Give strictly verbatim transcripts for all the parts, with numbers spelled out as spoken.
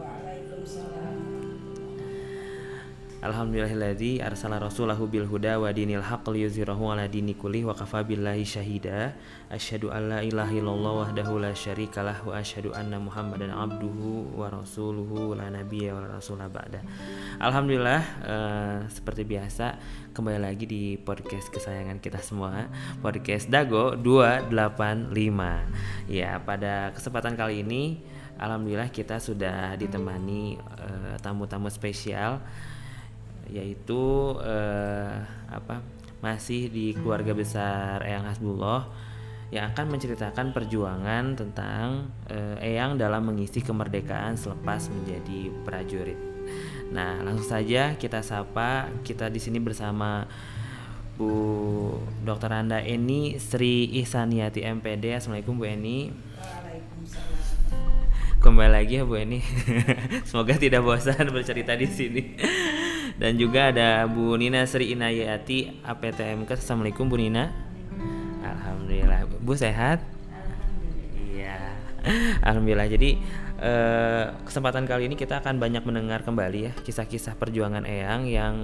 Waalaikumsalam. Alhamdulillahilladzi arsala rasulahu bil huda wa dinil haqq liyuzhirahu ala dini kulli wa kafa billahi syahida. Asyhadu an la ilaha illallah wahdahu la syarikalah wa asyhadu anna Muhammadan abduhu wa rasuluhu la nabiyya wa rasula ba'da. Alhamdulillah, uh, seperti biasa kembali lagi di podcast kesayangan kita semua, Podcast Dago dua delapan lima. Ya, pada kesempatan kali ini alhamdulillah kita sudah ditemani uh, tamu-tamu spesial, yaitu uh, apa? masih di keluarga besar Eyang Hasbuloh yang akan menceritakan perjuangan tentang uh, Eyang dalam mengisi kemerdekaan selepas menjadi prajurit. Nah, langsung saja kita sapa. Kita di sini bersama Bu Doktor Randa Eni Sri Ihsaniati M P D. Assalamualaikum Bu Eni. Waalaikumsalam. Kembali lagi ya Bu Eni. Semoga tidak bosan bercerita di sini. Dan juga ada Bu Nina Sri Inayati A P T M K. Assalamualaikum Bu Nina. Alhamdulillah. Bu sehat? Iya. Alhamdulillah. Jadi Uh, kesempatan kali ini kita akan banyak mendengar kembali ya kisah-kisah perjuangan Eyang yang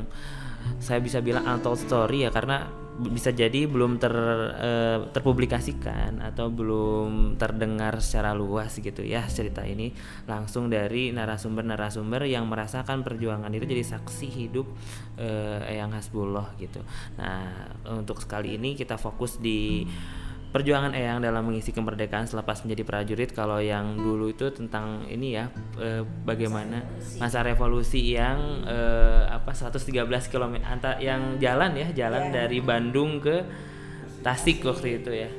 saya bisa bilang untold story ya, karena bisa jadi belum ter uh, terpublikasikan atau belum terdengar secara luas gitu ya. Cerita ini langsung dari narasumber-narasumber yang merasakan perjuangan itu, jadi saksi hidup uh, Eyang Hasbuloh gitu. Nah, untuk sekali ini kita fokus di perjuangan Eyang dalam mengisi kemerdekaan selepas menjadi prajurit. Kalau yang dulu itu tentang ini ya, e, bagaimana masa revolusi yang e, apa seratus tiga belas kilometer antar yang jalan ya, jalan ya, dari Bandung ke Tasik waktu itu ya.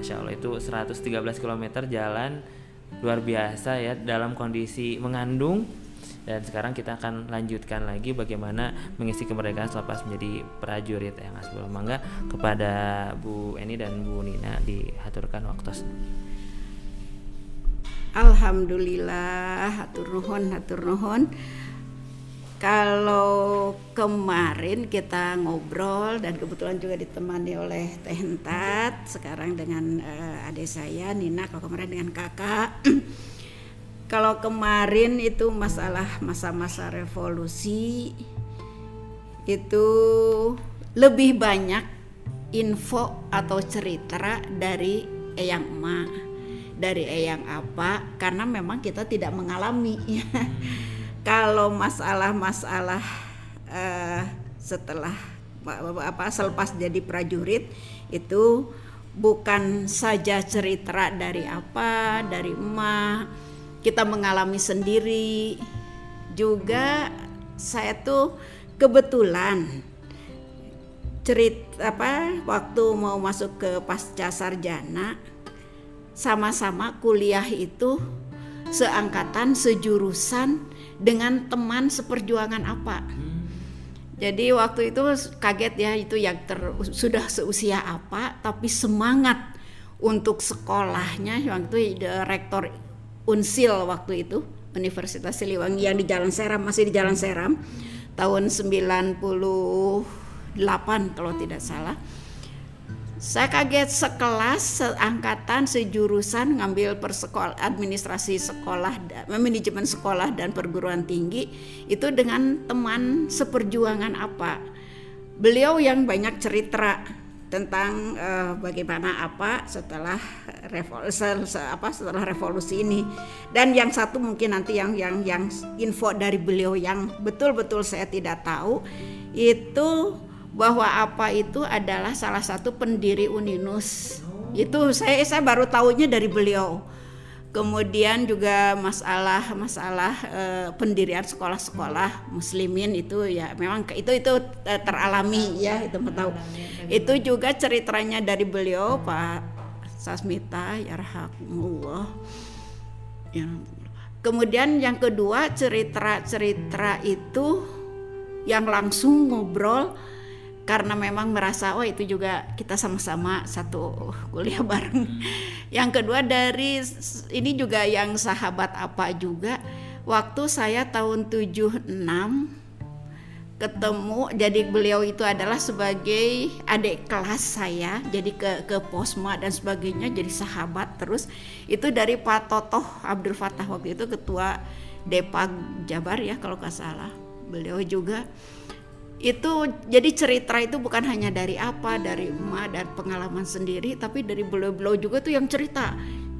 Masya Allah, itu seratus tiga belas kilometer jalan, luar biasa ya, dalam kondisi mengandung. Dan sekarang kita akan lanjutkan lagi bagaimana mengisi kemerdekaan selepas menjadi prajurit Eyang Hasbuloh. Mangga kepada Bu Eni dan Bu Nina dihaturkan waktos. Alhamdulillah, hatur nuhun, hatur nuhun. Kalau kemarin kita ngobrol dan kebetulan juga ditemani oleh Teh Entat, sekarang dengan uh, adik saya Nina, kalau kemarin dengan kakak. Kalau kemarin itu masalah masa-masa revolusi itu lebih banyak info atau cerita dari Eyang Ma, dari Eyang apa, karena memang kita tidak mengalami. Kalau masalah-masalah uh, setelah apa selepas jadi prajurit itu bukan saja cerita dari apa, dari Ma. Kita mengalami sendiri juga. Saya tuh kebetulan cerita apa waktu mau masuk ke pasca sarjana, sama-sama kuliah itu seangkatan, sejurusan dengan teman seperjuangan apa. Jadi waktu itu kaget ya, itu yang ter, sudah seusia apa tapi semangat untuk sekolahnya. Waktu itu rektor Unsil waktu itu, Universitas Siliwangi yang di Jalan Seram, masih di Jalan Seram, tahun sembilan puluh delapan kalau tidak salah. Saya kaget, sekelas, seangkatan, sejurusan ngambil persekol administrasi sekolah, manajemen sekolah dan perguruan tinggi itu dengan teman seperjuangan apa. Beliau yang banyak cerita tentang uh, bagaimana apa setelah revolusi apa setelah revolusi ini. Dan yang satu mungkin nanti yang yang yang info dari beliau yang betul-betul saya tidak tahu itu, bahwa apa itu adalah salah satu pendiri Uninus. Itu saya saya baru tahunya dari beliau. Kemudian juga masalah masalah uh, pendirian sekolah-sekolah muslimin itu ya, memang itu itu teralami ya, itu tahu. Itu juga ceritanya dari beliau, Pak Sasmita yarhakumullah. Ya. Kemudian yang kedua, cerita-cerita itu yang langsung ngobrol, karena memang merasa oh itu juga kita sama-sama satu kuliah bareng. Yang kedua dari ini juga yang sahabat apa juga, waktu saya tahun tujuh enam ketemu. Jadi beliau itu adalah sebagai adik kelas saya, jadi ke ke Posma dan sebagainya, jadi sahabat terus. Itu dari Pak Totoh Abdur Fatah waktu itu ketua Depag Jabar ya kalau nggak salah. Beliau juga itu, jadi cerita itu bukan hanya dari apa, dari emak dan pengalaman sendiri, tapi dari beliau-beliau juga tuh yang cerita.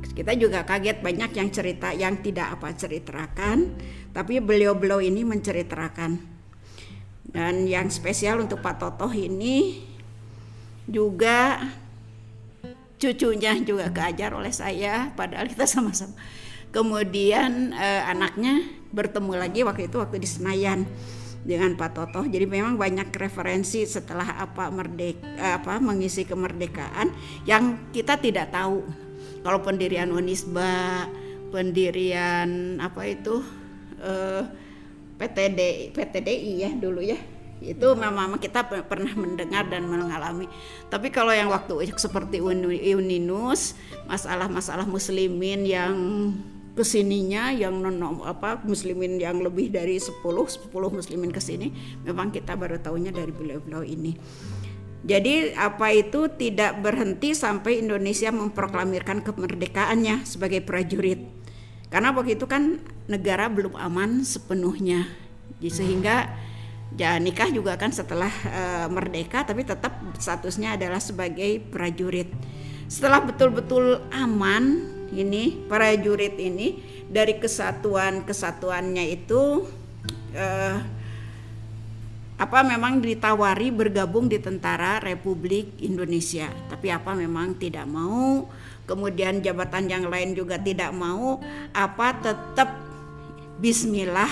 Kita juga kaget banyak yang cerita yang tidak apa ceritakan, tapi beliau-beliau ini menceritakan. Dan yang spesial untuk Pak Totoh ini juga cucunya juga keajar oleh saya, padahal kita sama-sama. Kemudian eh, anaknya bertemu lagi waktu itu waktu di Senayan dengan Pak Totoh. Jadi memang banyak referensi setelah apa merdeka, apa mengisi kemerdekaan yang kita tidak tahu. Kalau pendirian Unisba, pendirian apa itu eh, P T D I, P T D I ya dulu ya. Itu memang kita pernah mendengar dan mengalami. Tapi kalau yang waktu seperti Uninus, masalah-masalah muslimin yang kesininya, yang non apa muslimin yang lebih dari sepuluh muslimin kesini, memang kita baru tahunya dari beliau-beliau ini. Jadi apa itu tidak berhenti sampai Indonesia memproklamirkan kemerdekaannya sebagai prajurit, karena waktu itu kan negara belum aman sepenuhnya, sehingga ya nikah juga kan setelah e, merdeka, tapi tetap statusnya adalah sebagai prajurit. Setelah betul-betul aman ini prajurit ini dari kesatuan-kesatuannya itu eh, apa memang ditawari bergabung di Tentara Republik Indonesia, tapi apa memang tidak mau. Kemudian jabatan yang lain juga tidak mau, apa tetap bismillah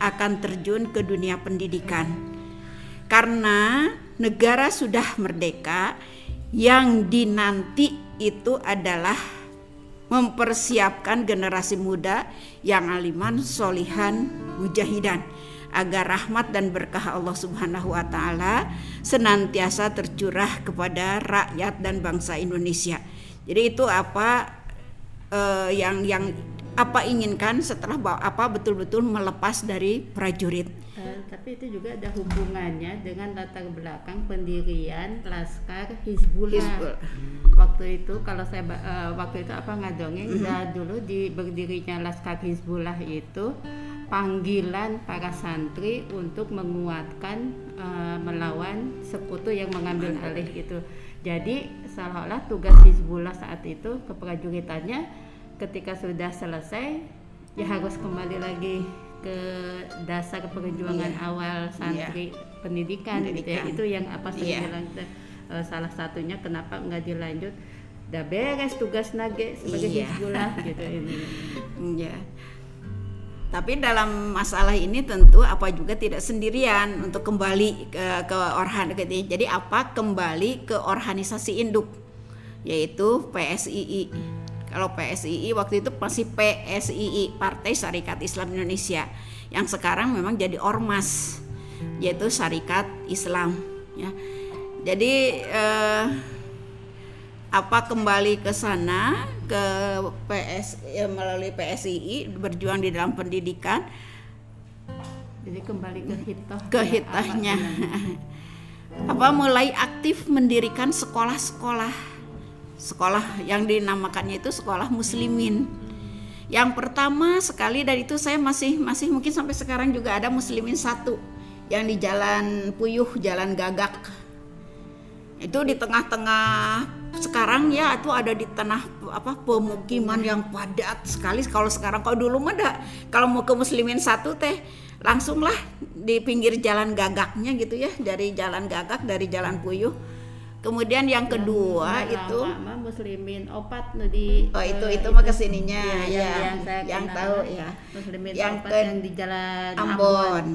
akan terjun ke dunia pendidikan. Karena negara sudah merdeka, yang dinanti itu adalah mempersiapkan generasi muda yang aliman, solihan, mujahidan, agar rahmat dan berkah Allah Subhanahu wa taala senantiasa tercurah kepada rakyat dan bangsa Indonesia. Jadi itu apa eh, yang yang apa inginkan setelah apa betul-betul melepas dari prajurit. Eh, tapi itu juga ada hubungannya dengan latar belakang pendirian Laskar Hizbullah. Hizbullah. Waktu itu kalau saya eh, waktu itu apa ngadongeng mm-hmm. dah dulu di berdirinya Laskar Hizbullah itu panggilan para santri untuk menguatkan uh, melawan sekutu yang mengambil alih itu. Jadi seolah-olah tugas Hizbullah saat itu keprajuritannya ketika sudah selesai ya harus kembali lagi ke dasar perjuangan yeah. awal santri yeah. pendidikan, pendidikan gitu ya. Itu yang apa saya yeah. bilang uh, salah satunya kenapa nggak dilanjut. Udah beres tugas nage sebagai yeah. Hizbullah gitu ini. Iya. Yeah. Tapi dalam masalah ini tentu apa juga tidak sendirian untuk kembali ke, ke orhan jadi apa kembali ke organisasi induk yaitu P S I I. Kalau P S I I waktu itu masih P S I I Partai Sarikat Islam Indonesia yang sekarang memang jadi ormas yaitu Sarikat Islam ya. Jadi eh, apa kembali ke sana ke P S ya, melalui P S I I berjuang di dalam pendidikan. Jadi kembali ke hitah ke hitahnya. Apa mulai aktif mendirikan sekolah-sekolah. Sekolah yang dinamakannya itu sekolah muslimin. Yang pertama sekali dari itu saya masih masih mungkin sampai sekarang juga ada muslimin satu yang di Jalan Puyuh, Jalan Gagak. Itu di tengah-tengah sekarang ya itu ada di tanah apa pemukiman yang padat sekali. Kalau sekarang kalau dulu mah dah, kalau mau ke muslimin satu teh langsunglah di pinggir jalan gagaknya gitu ya, dari jalan gagak dari jalan puyuh. Kemudian yang kedua yang itu mama, mama muslimin opat no di oh itu itu mah kesininya ya, ya yang, yang, yang tahu ya muslimin yang opat ke, yang di jalan Ambon.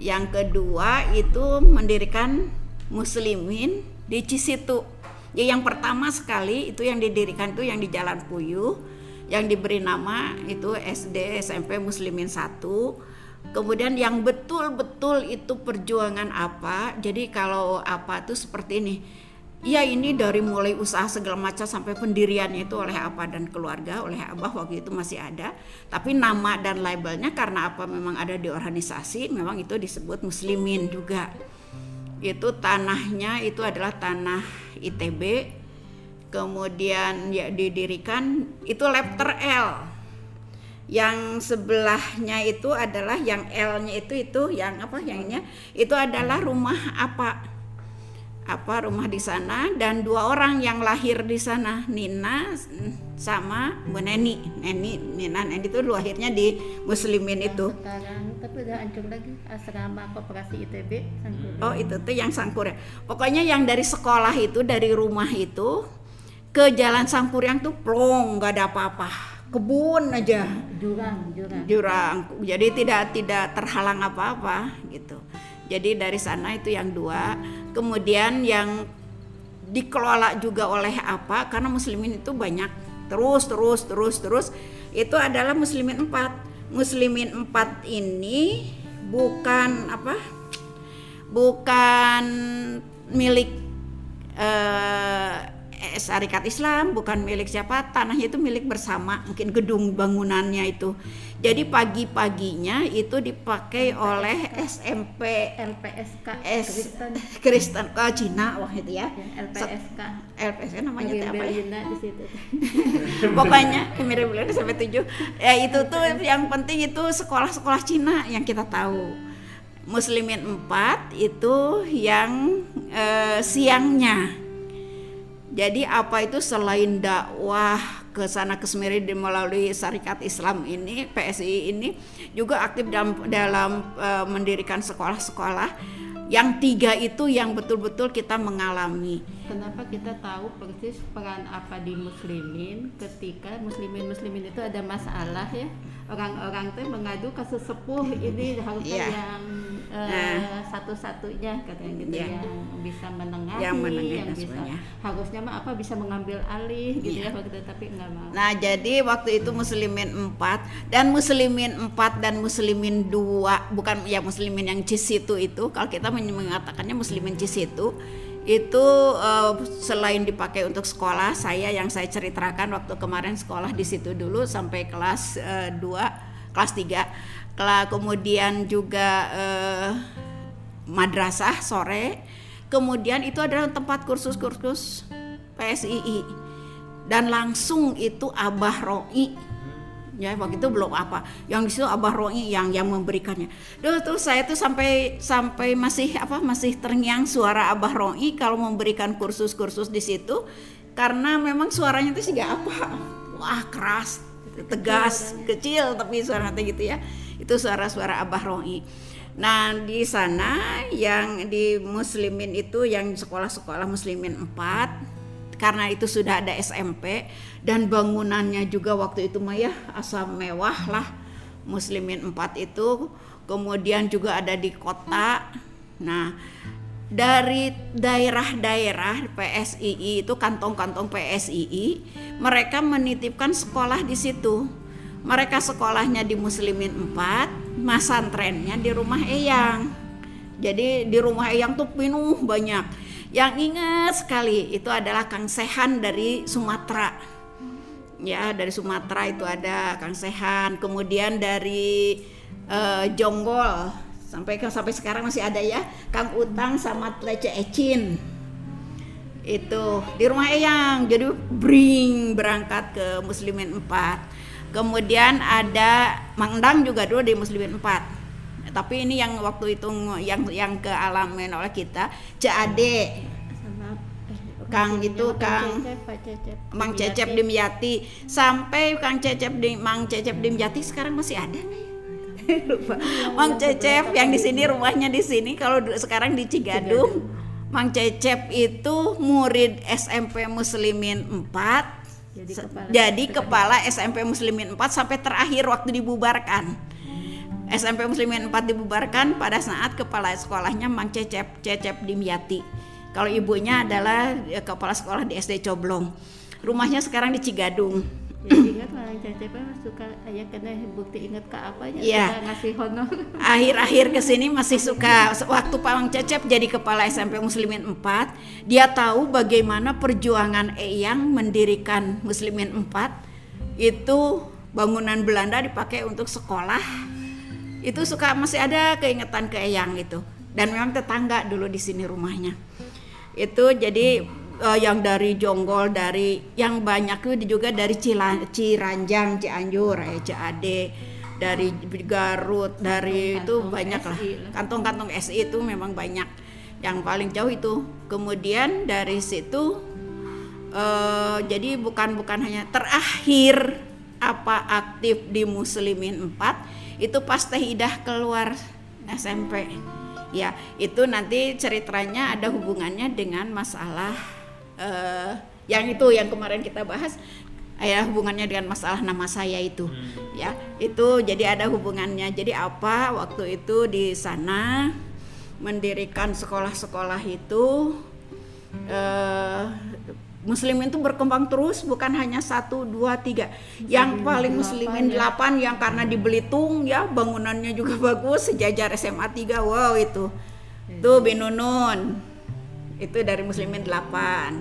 Yang kedua itu mendirikan muslimin di Cisitu. Ya, yang pertama sekali itu yang didirikan itu yang di Jalan Puyuh, yang diberi nama itu S D S M P Muslimin satu. Kemudian yang betul-betul itu perjuangan apa? Jadi kalau apa tuh seperti ini. Ya ini dari mulai usaha segala macam sampai pendiriannya itu oleh Abah dan keluarga, oleh Abah waktu itu masih ada. Tapi nama dan labelnya karena apa memang ada di organisasi, memang itu disebut Muslimin juga. Itu tanahnya itu adalah tanah I T B. Kemudian ya didirikan itu letter L. Yang sebelahnya itu adalah yang L-nya itu itu yang apa yangnya itu adalah rumah apa? apa rumah di sana dan dua orang yang lahir di sana, Nina sama Bu Neni. Neni, Nina, Neni itu lahirnya di Muslimin yang itu. Sekarang tapi udah hancur lagi asrama koperasi I T B Sangkuriang. Oh, itu tuh yang Sangkuriang. Pokoknya yang dari sekolah itu dari rumah itu ke Jalan Sangkuriang tuh plong, enggak ada apa-apa. Kebun aja. Jurang, jurang. Jurang. Jadi tidak tidak terhalang apa-apa gitu. Jadi dari sana itu yang dua, kemudian yang dikelola juga oleh apa? Karena Muslimin itu banyak terus terus terus terus. Itu adalah Muslimin empat. Muslimin empat ini bukan apa? Bukan milik eh, Sarikat Islam, bukan milik siapa. Tanahnya itu milik bersama, mungkin gedung bangunannya itu. Jadi pagi-paginya itu dipakai L P S K oleh S M P L P S K S, Kristen, Kristen ke Cina wah itu ya. L P S K. L P S K namanya apa ya? Di situ. Pokoknya kemarin bulan sampai tujuh. Ya itu tuh yang penting itu sekolah-sekolah Cina yang kita tahu. Muslimin empat itu yang eh, siangnya. Jadi apa itu selain dakwah ke sana ke Semiri melalui Sarikat Islam ini, P S I I ini juga aktif dalam dalam uh, mendirikan sekolah-sekolah. Yang tiga itu yang betul-betul kita mengalami. Kenapa kita tahu persis peran apa di Muslimin ketika Muslimin-Muslimin itu ada masalah ya. Orang-orang tuh mengadu ke sesepuh ini harusnya yeah. yang uh, nah. satu-satunya katanya gitu yeah. yang bisa menengahi, yang, menengahi yang bisa semuanya. Harusnya mah apa bisa mengambil alih gitu yeah. ya waktu itu, tapi enggak mau. Nah, jadi waktu itu Muslimin empat dan Muslimin empat dan Muslimin dua bukan ya Muslimin yang Cisitu itu kalau kita mengatakannya Muslimin Cisitu itu uh, selain dipakai untuk sekolah, saya yang saya ceritakan waktu kemarin sekolah di situ dulu sampai kelas uh, dua, kelas tiga. Kela, kemudian juga uh, madrasah sore. Kemudian itu adalah tempat kursus-kursus P S I I. Dan langsung itu Abah Ro'i. Ya waktu itu belum apa, yang disitu Abah Ro'i yang yang memberikannya. Duh, tuh saya tuh sampai sampai masih apa masih terngiang suara Abah Ro'i kalau memberikan kursus-kursus di situ, karena memang suaranya itu sih gak apa, wah keras, tegas, kecil, kecil tapi suaranya gitu ya. Itu suara-suara Abah Ro'i. Nah di sana yang di Muslimin itu yang sekolah-sekolah Muslimin empat. Karena itu sudah ada S M P dan bangunannya juga waktu itu mah ya asam mewah lah Muslimin empat itu, kemudian juga ada di kota. Nah dari daerah-daerah P S I I itu kantong-kantong P S I I mereka menitipkan sekolah di situ. Mereka sekolahnya di Muslimin empat, masantrennya di rumah Eyang. Jadi di rumah Eyang tuh penuh banyak. Yang ingat sekali itu adalah Kang Sehan dari Sumatera, ya dari Sumatera itu ada Kang Sehan, kemudian dari uh, Jonggol sampai sampai sekarang masih ada ya Kang Utang sama Cecep Ecin itu di rumah Eyang, jadi bring berangkat ke Muslimin empat, kemudian ada Mang Endang juga dulu di Muslimin empat. Tapi ini yang waktu itu yang yang kealamin oleh kita C A D sama Kang itu Kang Mang Cecep Dimyati sampai Kang Cecep di Mang Cecep Dimyati sekarang masih ada nih. Lupa. Mang Cecep yang di sini rumahnya di sini kalau sekarang di Cigadung. Mang Cecep itu murid S M P Muslimin empat. Jadi kepala, jadi kepala S M P Muslimin empat sampai terakhir waktu dibubarkan. S M P Muslimin empat dibubarkan pada saat kepala sekolahnya Mang Cecep Cecep Dimyati. Kalau ibunya adalah kepala sekolah di S D Coblong. Rumahnya sekarang di Cigadung. Ya, ingat Mang Cecep masih suka ya karena bukti ingat ke apanya ya. Suka ngasih honor. Akhir-akhir kesini masih suka waktu Pak Wang Cecep jadi kepala S M P Muslimin empat, dia tahu bagaimana perjuangan Eyang mendirikan Muslimin empat itu bangunan Belanda dipakai untuk sekolah. Itu suka masih ada keingetan ke Eyang itu. Dan memang tetangga dulu di sini rumahnya. Itu jadi Uh, yang dari Jonggol, dari yang banyak itu juga dari Cilan, Ciranjang, Cianjur, ya, Cade, dari Garut, dari kantong, itu banyak lah. Kantong-kantong S I itu memang banyak. Yang paling jauh itu. Kemudian dari situ, uh, jadi bukan bukan hanya terakhir apa aktif di Muslimin empat itu pas Teh Idah keluar S M P. Ya itu nanti ceritanya ada hubungannya dengan masalah. Uh, yang itu yang kemarin kita bahas ya hubungannya dengan masalah nama saya itu hmm. ya itu jadi ada hubungannya. Jadi apa waktu itu di sana mendirikan sekolah-sekolah itu uh, Muslimin itu berkembang terus, bukan hanya satu, dua, tiga. Yang paling Muslimin delapan ya. Yang karena di Belitung ya bangunannya juga bagus, sejajar S M A tiga, wow itu hmm. tuh Binunun itu dari Muslimin delapan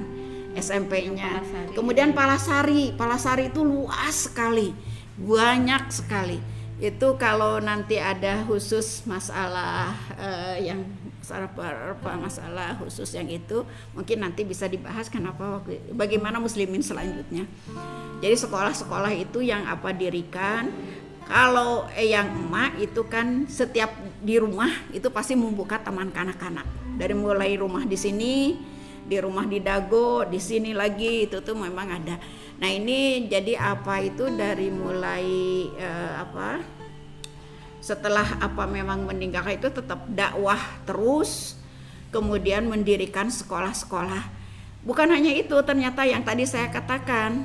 S M P-nya. Palasari. Kemudian Palasari, Palasari itu luas sekali, banyak sekali. Itu kalau nanti ada khusus masalah uh, yang masalah khusus yang itu mungkin nanti bisa dibahas kenapa waktu, bagaimana Muslimin selanjutnya. Jadi sekolah-sekolah itu yang apa dirikan. Kalau yang emak itu kan setiap di rumah itu pasti membuka taman kanak-kanak. Dari mulai rumah di sini, di rumah di Dago, di sini lagi itu tuh memang ada. Nah ini jadi apa itu dari mulai eh, apa setelah apa memang meninggalkan itu tetap dakwah terus, kemudian mendirikan sekolah-sekolah. Bukan hanya itu ternyata yang tadi saya katakan,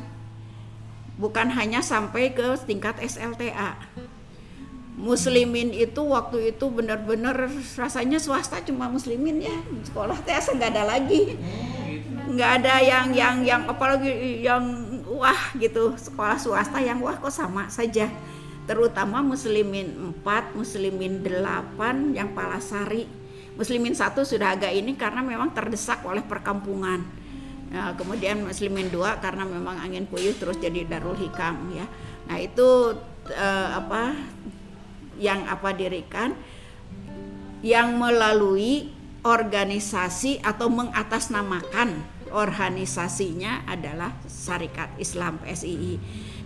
bukan hanya sampai ke tingkat S L T A. Muslimin itu waktu itu benar-benar rasanya swasta cuma Muslimin ya, sekolah teh nggak ada lagi, nggak ada yang yang yang apalagi yang wah gitu sekolah swasta yang wah kok sama saja, terutama Muslimin empat, Muslimin delapan, yang Palasari, Muslimin satu sudah agak ini karena memang terdesak oleh perkampungan, nah, kemudian Muslimin dua karena memang angin puyuh terus jadi Darul Hikam ya, nah itu eh, apa yang apa dirikan yang melalui organisasi atau mengatasnamakan organisasinya adalah Sarikat Islam P S I I.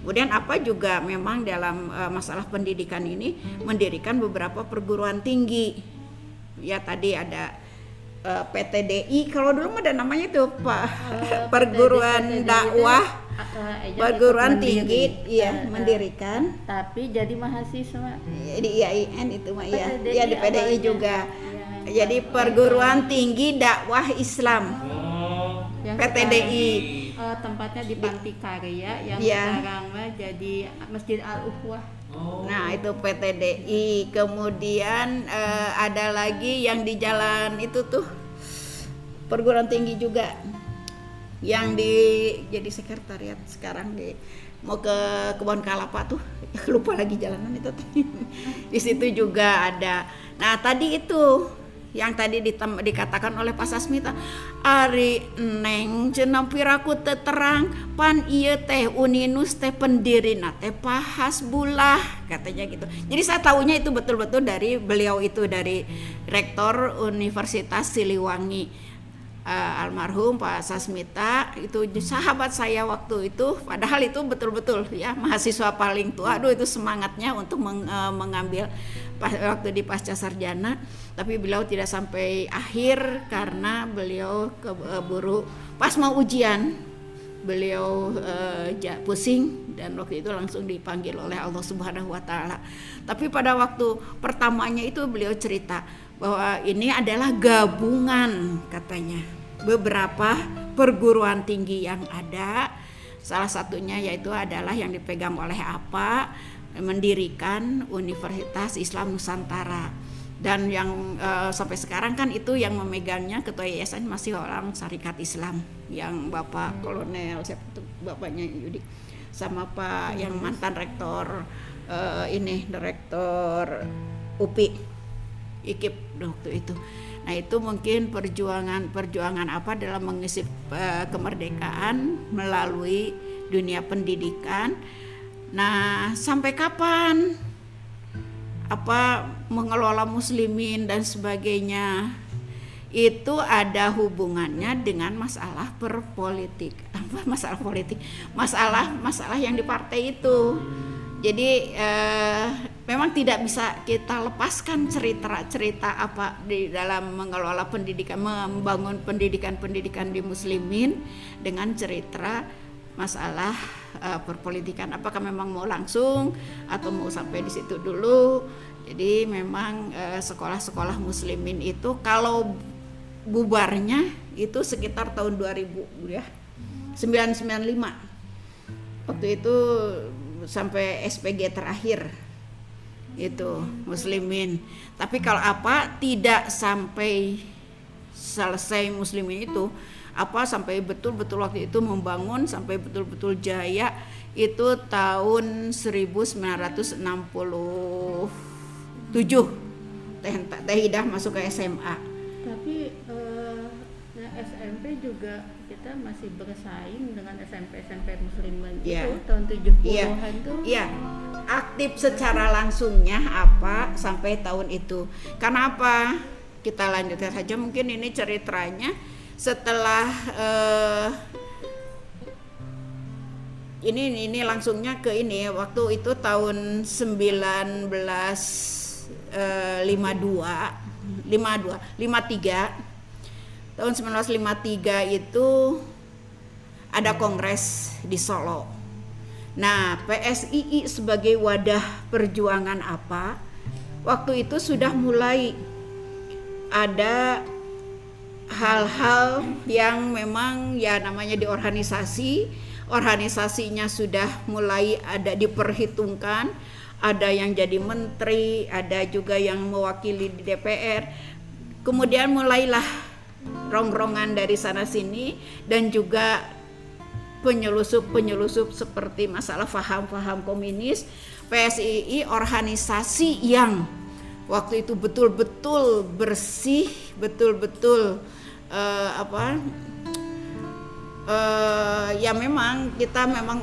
Kemudian apa juga memang dalam uh, masalah pendidikan ini mendirikan beberapa perguruan tinggi. Ya tadi ada uh, P T D I kalau dulu ada namanya tuh Pak uh, perguruan P T D I, P T D I dakwah perguruan tinggi iya mendirikan tapi jadi mahasiswa di I A I N itu mah ya ya di P D I juga ya, jadi perguruan tinggi dakwah Islam oh. P T D I uh, tempatnya di Panti Karya yang ya. Sekarang mah jadi Masjid Al Ukhwah oh. Nah itu P T D I kemudian uh, ada lagi yang di jalan itu tuh perguruan tinggi juga yang di jadi sekretariat sekarang di mau ke Kebon Kelapa tuh lupa lagi jalanan itu di situ juga ada. Nah tadi itu yang tadi ditem, dikatakan oleh Pak Sasmita ari neng cenah piraku teu terang pan ieu teh Uninus teh pendirina teh Pak Hasbuloh katanya gitu. Jadi saya tahunya itu betul-betul dari beliau itu dari rektor Universitas Siliwangi. Uh, almarhum Pak Sasmita itu sahabat saya waktu itu padahal itu betul-betul ya mahasiswa paling tua aduh itu semangatnya untuk meng, uh, mengambil pas, waktu di pasca sarjana tapi beliau tidak sampai akhir karena beliau keburu pas mau ujian beliau uh, pusing dan waktu itu langsung dipanggil oleh Allah Subhanahu wa taala. Tapi pada waktu pertamanya itu beliau cerita bahwa ini adalah gabungan katanya beberapa perguruan tinggi yang ada salah satunya yaitu adalah yang dipegang oleh A P A mendirikan Universitas Islam Nusantara Dan yang uh, sampai sekarang kan itu yang memegangnya ketua yayasan masih orang Sarikat Islam, yang Bapak hmm. Kolonel, siapa tuh bapaknya Yudi, sama Pak hmm. yang mantan rektor uh, ini, direktur U P I I K I P waktu itu. Nah itu mungkin perjuangan perjuangan apa dalam mengisi uh, kemerdekaan melalui dunia pendidikan. Nah sampai kapan apa mengelola muslimin dan sebagainya itu ada hubungannya dengan masalah perpolitik, apa masalah politik, masalah masalah yang di partai itu. Jadi eh, memang tidak bisa kita lepaskan cerita-cerita apa di dalam mengelola pendidikan, membangun pendidikan-pendidikan di muslimin dengan cerita masalah eh, perpolitikan. Apakah memang mau langsung atau mau sampai di situ dulu? Jadi memang eh, sekolah-sekolah muslimin itu kalau bubarnya itu sekitar tahun dua ribu ya, sembilan sembilan lima. Waktu itu sampai S P G terakhir itu muslimin, tapi kalau apa tidak sampai selesai muslimin itu, apa sampai betul-betul waktu itu membangun sampai betul-betul jaya itu tahun seribu sembilan ratus enam puluh tujuh Tehidah masuk ke S M A, tapi eh, S M P juga kita masih bersaing dengan S M P-S M P muslimin yeah. itu tahun tujuh puluhan yeah. tuh. Iya. Yeah. Aktif secara langsungnya apa sampai tahun itu. Karena apa? Kita lanjutkan saja mungkin ini ceritanya setelah uh, ini ini langsungnya ke ini waktu itu tahun sembilan belas lima dua lima dua lima tiga tahun sembilan belas lima tiga itu ada kongres di Solo. Nah, P S I I sebagai wadah perjuangan apa? Waktu itu sudah mulai ada hal-hal yang memang ya namanya di organisasi, organisasinya sudah mulai ada diperhitungkan, ada yang jadi menteri, ada juga yang mewakili di D P R. Kemudian mulailah rongrongan dari sana sini dan juga penyelusup-penyelusup seperti masalah faham-faham komunis. P S I I organisasi yang waktu itu betul-betul bersih, betul-betul uh, apa uh, ya memang kita memang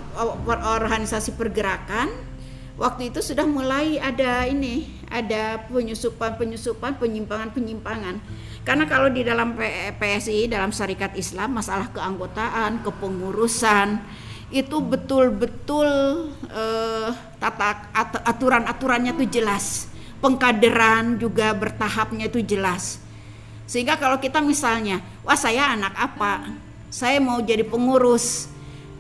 organisasi pergerakan waktu itu sudah mulai ada ini, ada penyusupan-penyusupan, penyimpangan-penyimpangan. Karena kalau di dalam P S I I, dalam Sarikat Islam, masalah keanggotaan, kepengurusan itu betul-betul eh, tata aturan-aturannya itu jelas, pengkaderan juga bertahapnya itu jelas. Sehingga kalau kita misalnya, wah saya anak apa, saya mau jadi pengurus,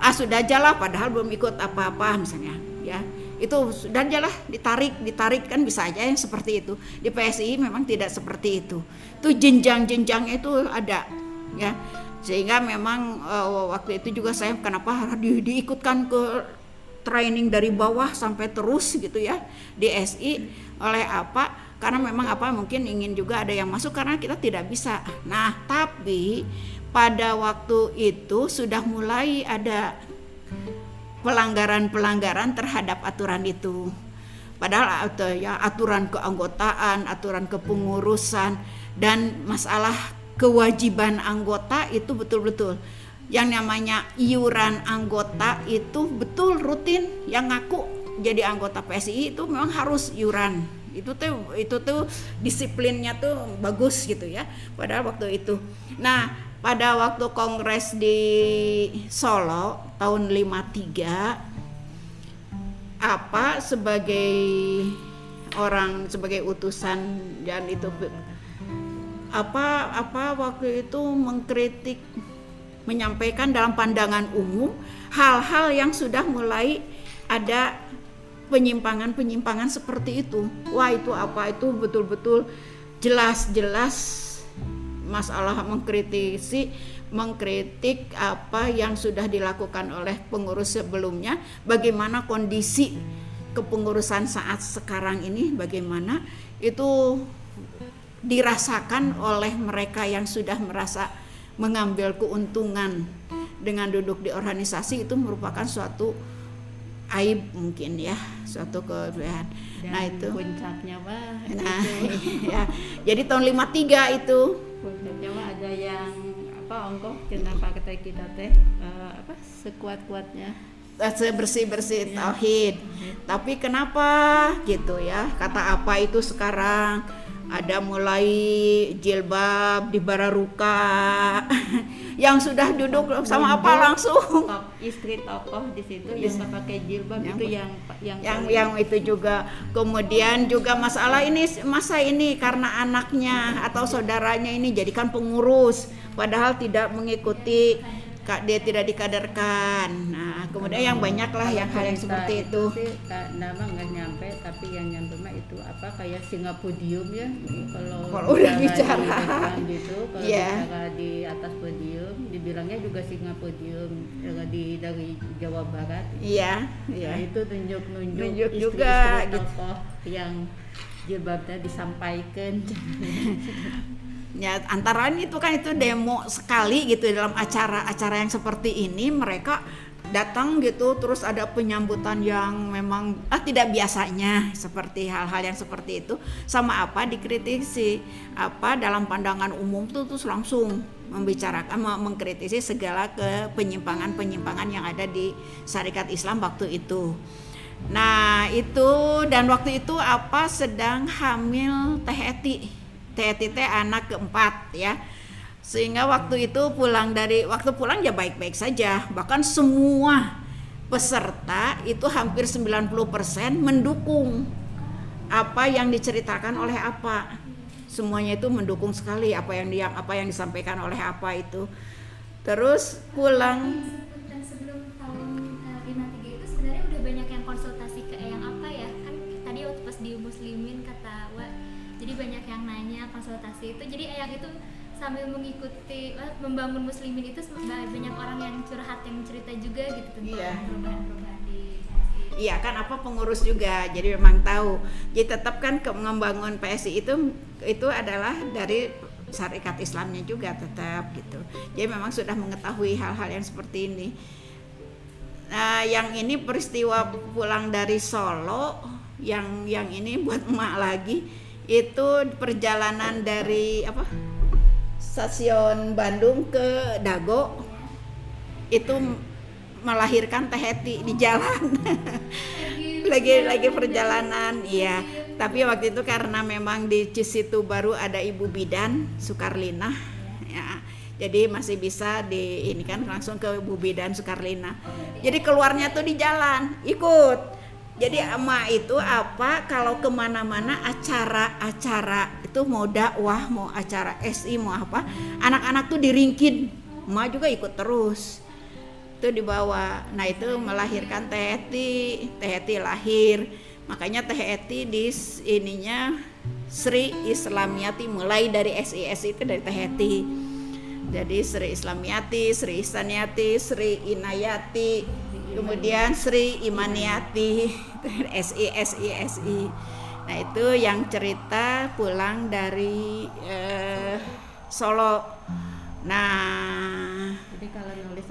ah sudah jalan padahal belum ikut apa-apa misalnya, ya. Itu sudah jalah ditarik ditarik kan bisa aja yang seperti itu. Di P S I I memang tidak seperti itu, itu jenjang-jenjangnya itu ada ya, sehingga memang uh, waktu itu juga saya kenapa harus di, diikutkan ke training dari bawah sampai terus gitu ya di S I oleh apa, karena memang apa mungkin ingin juga ada yang masuk karena kita tidak bisa. Nah tapi pada waktu itu sudah mulai ada pelanggaran-pelanggaran terhadap aturan itu. Padahal ya, aturan keanggotaan, aturan kepengurusan dan masalah kewajiban anggota itu betul-betul yang namanya iuran anggota itu betul rutin. Yang ngaku jadi anggota P S I I itu memang harus iuran. Itu tuh itu tuh disiplinnya tuh bagus gitu ya. Padahal waktu itu. Nah, pada waktu kongres di Solo tahun lima tiga apa sebagai orang sebagai utusan dan itu apa apa waktu itu mengkritik menyampaikan dalam pandangan umum hal-hal yang sudah mulai ada penyimpangan-penyimpangan seperti itu. Wah, itu apa itu betul-betul jelas-jelas masalah mengkritisi mengkritik apa yang sudah dilakukan oleh pengurus sebelumnya, bagaimana kondisi kepengurusan saat sekarang ini, bagaimana itu dirasakan oleh mereka yang sudah merasa mengambil keuntungan dengan duduk di organisasi itu merupakan suatu aib mungkin ya, suatu kelebihan. Nah itu puncaknya mah. Nah, ya. Jadi tahun lima tiga itu puncaknya mah ada yang apa ongkoh kenapa kata kita teh uh, apa sekuat-kuatnya sebersih-bersih ya. Tauhid. Ya. Tapi kenapa gitu ya? Kata apa itu sekarang ada mulai jilbab di Bararuka yang sudah duduk sama apa langsung top, istri tokoh di situ yang nggak pakai jilbab yang, itu yang yang yang, yang itu juga kemudian juga masalah ini masa ini karena anaknya atau saudaranya ini jadikan pengurus padahal tidak mengikuti dia tidak dikadarkan. Nah kemudian yang banyaklah yang hal yang seperti itu. Itu nama nggak nyampe tapi yang nyampe mah itu apa kayak singapodium ya kalau, kalau udah bicara di gitu kalau yeah. bicara di atas podium dibilangnya juga singapodium dari dari Jawa Barat. Iya. Yeah. Yeah. Nah itu tunjuk-nunjuk tunjuk istri, juga istri tokoh gitu. Yang jilbabnya disampaikan. Ya antara itu kan itu demo sekali gitu dalam acara-acara yang seperti ini mereka datang gitu terus ada penyambutan yang memang ah, tidak biasanya seperti hal-hal yang seperti itu sama apa dikritisi apa dalam pandangan umum tuh terus langsung membicarakan mengkritisi segala ke penyimpangan-penyimpangan yang ada di Sarikat Islam waktu itu. Nah itu dan waktu itu apa sedang hamil Teheti. Teheti teh anak keempat ya, sehingga waktu itu pulang dari waktu pulang ya baik-baik saja. Bahkan semua peserta itu hampir sembilan puluh persen mendukung apa yang diceritakan oleh apa. Semuanya itu mendukung sekali apa yang dia, apa yang disampaikan oleh apa itu. Terus pulang. Dan sebelum tahun lima tiga itu sebenarnya udah banyak yang konsultasi ke yang apa ya kan tadi waktu pas di Muslimin kata Wak. Jadi banyak yang nanya konsultasi itu jadi Eyang itu sambil mengikuti membangun Muslimin itu banyak orang yang curhat yang cerita juga gitu tentang yeah. perubahan-perubahan di iya yeah, kan apa pengurus juga jadi memang tahu jadi tetap kan membangun P S I itu itu adalah dari Sarikat Islamnya juga tetap gitu jadi memang sudah mengetahui hal-hal yang seperti ini. Nah yang ini peristiwa pulang dari Solo yang yang ini buat emak lagi itu perjalanan dari apa stasiun Bandung ke Dago itu melahirkan Teheti di jalan lagi lagi perjalanan ya tapi waktu itu karena memang di situ baru ada Ibu Bidan Sukarlinah ya jadi masih bisa di ini kan langsung ke Ibu Bidan Sukarlinah jadi keluarnya tuh di jalan ikut. Jadi emak itu apa kalau kemana-mana acara-acara itu mau dakwah, mau acara S I, mau apa anak-anak tuh diringkin, emak juga ikut terus itu dibawa, nah itu melahirkan Teheti, Teheti lahir makanya Teheti di ininya Sri Islamiyati mulai dari S I S I itu dari Teheti jadi Sri Islamiyati, Sri Istaniyati, Sri Inayati kemudian Sri Imaniyati S I S I S I nah itu yang cerita pulang dari eh, Solo. Nah jadi kalau nulis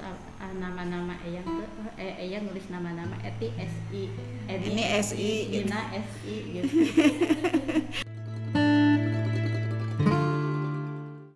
nama-nama Eyang tuh Eyang nulis nama-nama Eti S I ini S I Ina S I gitu